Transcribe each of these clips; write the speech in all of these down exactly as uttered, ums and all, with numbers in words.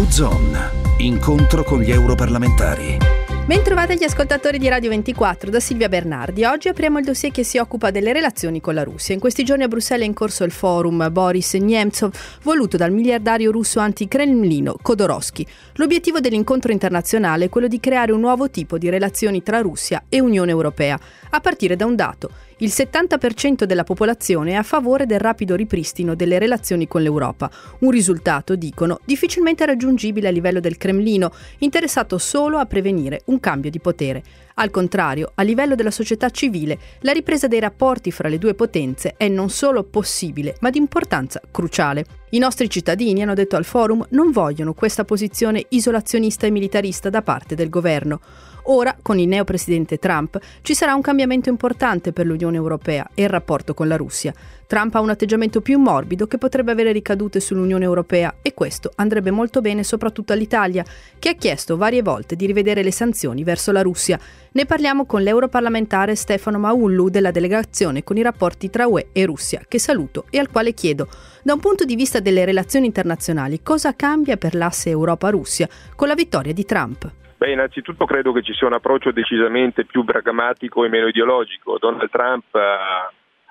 Q-Zone, incontro con gli europarlamentari. Bentrovati agli ascoltatori di Radio ventiquattro, da Silvia Bernardi. Oggi apriamo il dossier che si occupa delle relazioni con la Russia. In questi giorni a Bruxelles è in corso il forum Boris Nemtsov, voluto dal miliardario russo anti-Cremlino Khodorkovski. L'obiettivo dell'incontro internazionale è quello di creare un nuovo tipo di relazioni tra Russia e Unione Europea, a partire da un dato. Il settanta per cento della popolazione è a favore del rapido ripristino delle relazioni con l'Europa, un risultato, dicono, difficilmente raggiungibile a livello del Cremlino, interessato solo a prevenire un cambio di potere. Al contrario, a livello della società civile, la ripresa dei rapporti fra le due potenze è non solo possibile, ma di importanza cruciale. I nostri cittadini, hanno detto al forum, non vogliono questa posizione isolazionista e militarista da parte del governo. Ora, con il neopresidente Trump, ci sarà un cambiamento importante per l'Unione Europea e il rapporto con la Russia. Trump ha un atteggiamento più morbido che potrebbe avere ricadute sull'Unione Europea e questo andrebbe molto bene soprattutto all'Italia, che ha chiesto varie volte di rivedere le sanzioni verso la Russia. Ne parliamo con l'europarlamentare Stefano Maullu della delegazione con i rapporti tra U E e Russia, che saluto e al quale chiedo, da un punto di vista delle relazioni internazionali, cosa cambia per l'asse Europa-Russia con la vittoria di Trump? Beh, innanzitutto credo che ci sia un approccio decisamente più pragmatico e meno ideologico. Donald Trump ha,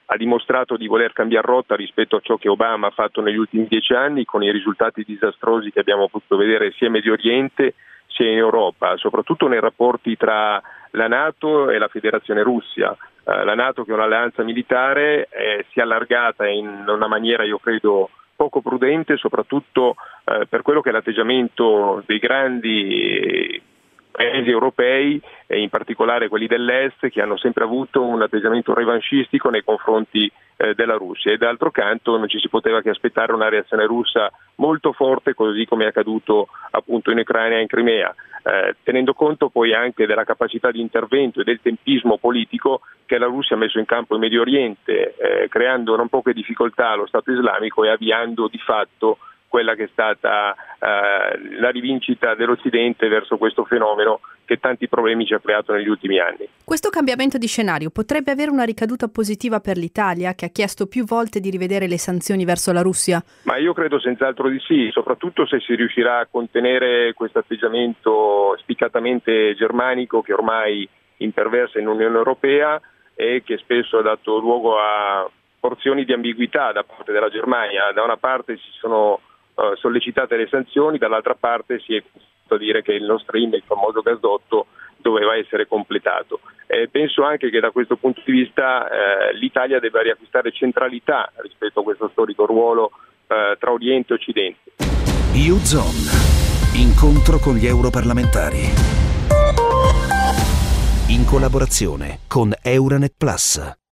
ha dimostrato di voler cambiare rotta rispetto a ciò che Obama ha fatto negli ultimi dieci anni, con i risultati disastrosi che abbiamo potuto vedere sia in Medio Oriente sia in Europa, soprattutto nei rapporti tra la NATO e la Federazione Russia. Eh, la NATO, che è un'alleanza militare, eh, si è allargata in una maniera, io credo, poco prudente, soprattutto eh, per quello che è l'atteggiamento dei grandi paesi europei, e in particolare quelli dell'est, che hanno sempre avuto un atteggiamento revanscistico nei confronti eh, della Russia, e d'altro canto non ci si poteva che aspettare una reazione russa molto forte, così come è accaduto appunto in Ucraina e in Crimea, eh, tenendo conto poi anche della capacità di intervento e del tempismo politico che la Russia ha messo in campo in Medio Oriente, eh, creando non poche difficoltà allo Stato islamico e avviando di fatto quella che è stata eh, la rivincita dell'Occidente verso questo fenomeno che tanti problemi ci ha creato negli ultimi anni. Questo cambiamento di scenario potrebbe avere una ricaduta positiva per l'Italia, che ha chiesto più volte di rivedere le sanzioni verso la Russia? Ma io credo senz'altro di sì, soprattutto se si riuscirà a contenere questo atteggiamento spiccatamente germanico che ormai imperversa in Unione Europea e che spesso ha dato luogo a porzioni di ambiguità da parte della Germania. Da una parte si sono Uh, sollecitate le sanzioni, dall'altra parte si è potuto dire che il Nord Stream, il famoso gasdotto, doveva essere completato. Eh, penso anche che da questo punto di vista eh, l'Italia debba riacquistare centralità rispetto a questo storico ruolo eh, tra Oriente e Occidente. U-Zone, incontro con gli europarlamentari. In collaborazione con Euronet Plus.